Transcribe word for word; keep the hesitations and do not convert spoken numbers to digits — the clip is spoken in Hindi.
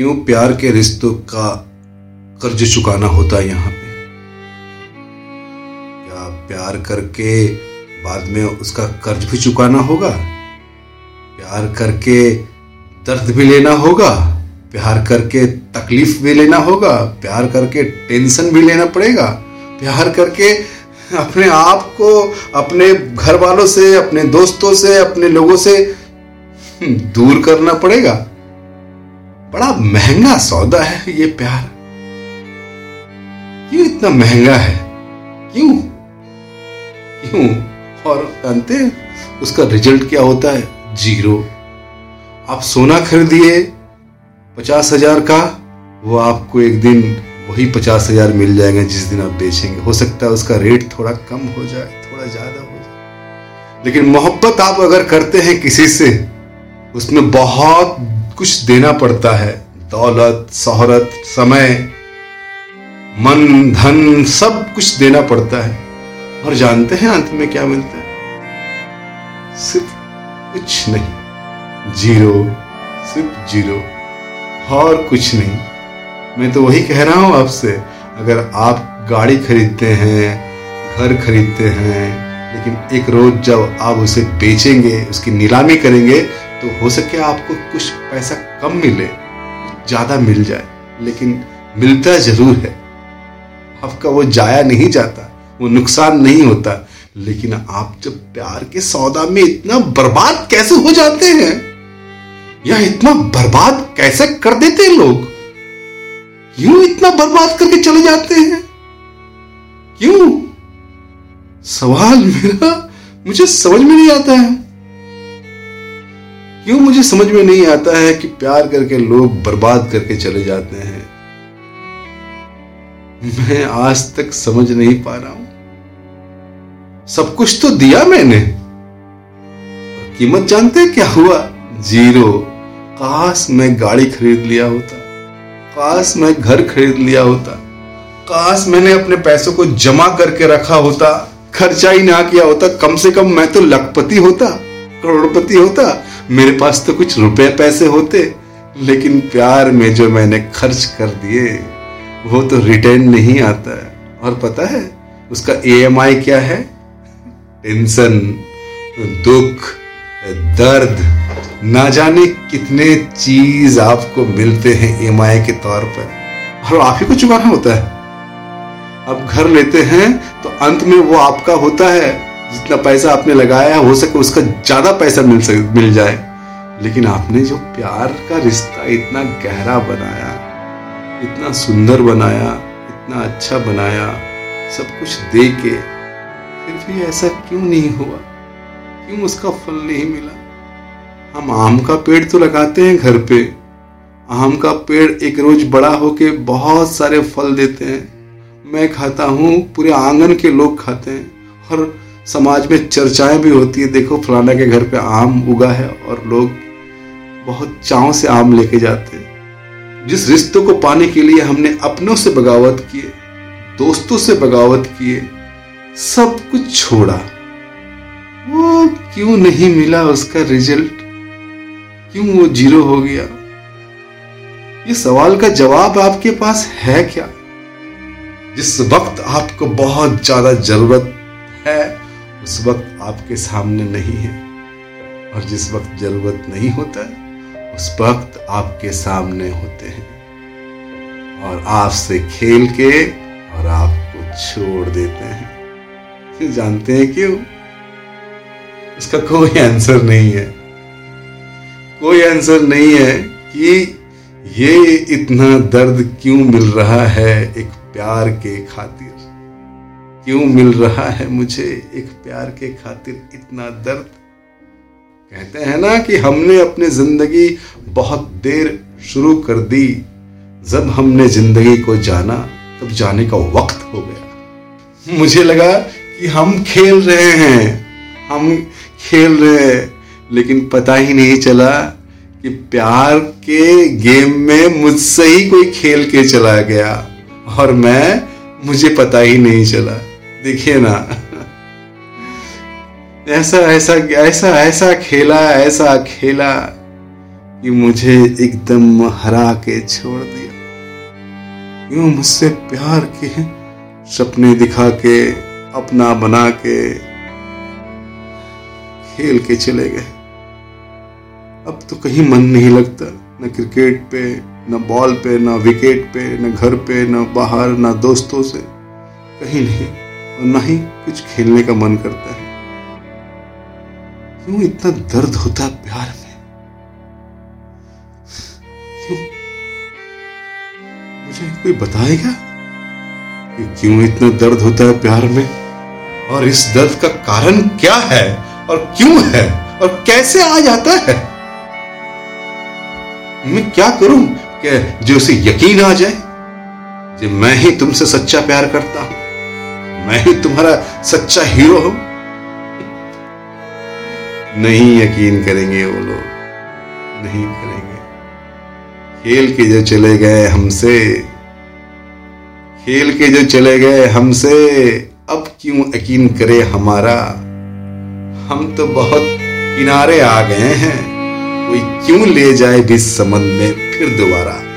क्यों प्यार के रिश्तों का कर्ज चुकाना होता है यहाँ पे? क्या प्यार करके बाद में उसका कर्ज भी चुकाना होगा? प्यार करके दर्द भी लेना होगा? प्यार करके तकलीफ भी लेना होगा? प्यार करके टेंशन भी लेना पड़ेगा? प्यार करके अपने आप को अपने घर वालों से, अपने दोस्तों से, अपने लोगों से दूर करना पड़ेगा? बड़ा महंगा सौदा है ये प्यार। क्यों इतना महंगा है? क्यों क्यों और जानते हैं उसका रिजल्ट क्या होता है? जीरो। आप सोना खरीदिए पचास हजार का, वो आपको एक दिन वही पचास हजार मिल जाएगा जिस दिन आप बेचेंगे। हो सकता है उसका रेट थोड़ा कम हो जाए, थोड़ा ज्यादा हो जाए, लेकिन मोहब्बत आप अगर करते हैं किसी से, उसमें बहुत कुछ देना पड़ता है। दौलत, शोहरत, समय, मन, धन, सब कुछ देना पड़ता है। और जानते हैं अंत में क्या मिलता है? सिर्फ कुछ नहीं, जीरो, सिर्फ जीरो, और कुछ नहीं। मैं तो वही कह रहा हूँ आपसे, अगर आप गाड़ी खरीदते हैं, घर खरीदते हैं, लेकिन एक रोज जब आप उसे बेचेंगे, उसकी नीलामी करेंगे, तो हो सके आपको कुछ पैसा कम मिले, ज़्यादा मिल जाए, लेकिन मिलता ज़रूर है। आपका वो जाया नहीं जाता, वो नुकसान नहीं होता। लेकिन आप जब प्यार के सौदा में इतना बर्बाद कैसे हो जाते हैं, या इतना बर्बाद कैसे कर देते हैं लोग? क्यों इतना बर्बाद करके चले जाते हैं? क्यों? सवाल मेरा मुझे समझ में नहीं आता है। क्यों मुझे समझ में नहीं आता है कि प्यार करके लोग बर्बाद करके चले जाते हैं? मैं आज तक समझ नहीं पा रहा हूं। सब कुछ तो दिया मैंने, कीमत जानते क्या हुआ? जीरो। काश मैं गाड़ी खरीद लिया होता, काश मैं घर खरीद लिया होता, काश मैंने अपने पैसों को जमा करके रखा होता, खर्चा ही ना किया होता। कम से कम मैं तो लखपति होता, करोड़पति होता। मेरे पास तो कुछ रुपए पैसे होते, लेकिन प्यार में जो मैंने खर्च कर दिए वो तो रिटर्न नहीं आता है। और पता है उसका ई एम आई क्या है? टेंशन, दुख, दर्द, ना जाने कितने चीज आपको मिलते हैं ई एम आई के तौर पर, और आप ही को चुकाना होता है। अब घर लेते हैं तो अंत में वो आपका होता है, जितना पैसा आपने लगाया हो सके उसका ज्यादा पैसा मिल सक मिल जाए। लेकिन आपने जो प्यार का रिश्ता इतना गहरा बनाया, इतना सुंदर बनाया, इतना अच्छा बनाया, सब कुछ दे के, फिर भी ऐसा क्यों नहीं हुआ? क्यों उसका फल नहीं मिला? हम आम का पेड़ तो लगाते हैं घर पे, आम का पेड़ एक रोज बड़ा होके बहुत सारे फल देते हैं। मैं खाता हूँ, पूरे आंगन के लोग खाते हैं, और समाज में चर्चाएं भी होती है, देखो फलाना के घर पे आम उगा है, और लोग बहुत चाव से आम लेके जाते हैं। जिस रिश्तों को पाने के लिए हमने अपनों से बगावत किए, दोस्तों से बगावत किए, सब कुछ छोड़ा, वो क्यों नहीं मिला उसका रिजल्ट? क्यों वो जीरो हो गया? ये सवाल का जवाब आपके पास है क्या? जिस वक्त आपको बहुत ज्यादा जरूरत है उस वक्त आपके सामने नहीं है, और जिस वक्त जरूरत नहीं होता है उस वक्त आपके सामने होते हैं, और आपसे खेल के और आपको छोड़ देते हैं। जानते हैं क्यों? उसका कोई आंसर नहीं है, कोई आंसर नहीं है कि ये इतना दर्द क्यों मिल रहा है एक प्यार के खातिर, क्यों मिल रहा है मुझे एक प्यार के खातिर इतना दर्द। कहते हैं ना कि हमने अपने जिंदगी बहुत देर शुरू कर दी, जब हमने जिंदगी को जाना तब जाने का वक्त हो गया। मुझे लगा कि हम खेल रहे हैं, हम खेल रहे हैं, लेकिन पता ही नहीं चला कि प्यार के गेम में मुझसे ही कोई खेल के चला गया, और मैं मुझे पता ही नहीं चला। देखिए ना, ऐसा ऐसा ऐसा ऐसा खेला, ऐसा खेला कि मुझे एकदम हरा के छोड़ दिया, यूं मुझसे प्यार के सपने दिखा के अपना बना के खेल के चले गए। अब तो कहीं मन नहीं लगता, न क्रिकेट पे, न बॉल पे, न विकेट पे, न घर पे, न बाहर, न दोस्तों से, कहीं नहीं, और न ही कुछ खेलने का मन करता है। क्यों इतना दर्द होता प्यार में? क्यों मुझे कोई बताएगा कि क्यों इतना दर्द होता है प्यार में, और इस दर्द का कारण क्या है, और क्यों है, और कैसे आ जाता है? मैं क्या करूं कि जो उसे यकीन आ जाए कि मैं ही तुमसे सच्चा प्यार करता हूं, मैं ही तुम्हारा सच्चा हीरो हूं? नहीं यकीन करेंगे वो लोग, नहीं करेंगे। खेल के जो चले गए हमसे, खेल के जो चले गए हमसे, अब क्यों यकीन करे हमारा? हम तो बहुत किनारे आ गए हैं, कोई क्यों ले जाए इस समंद में फिर दोबारा।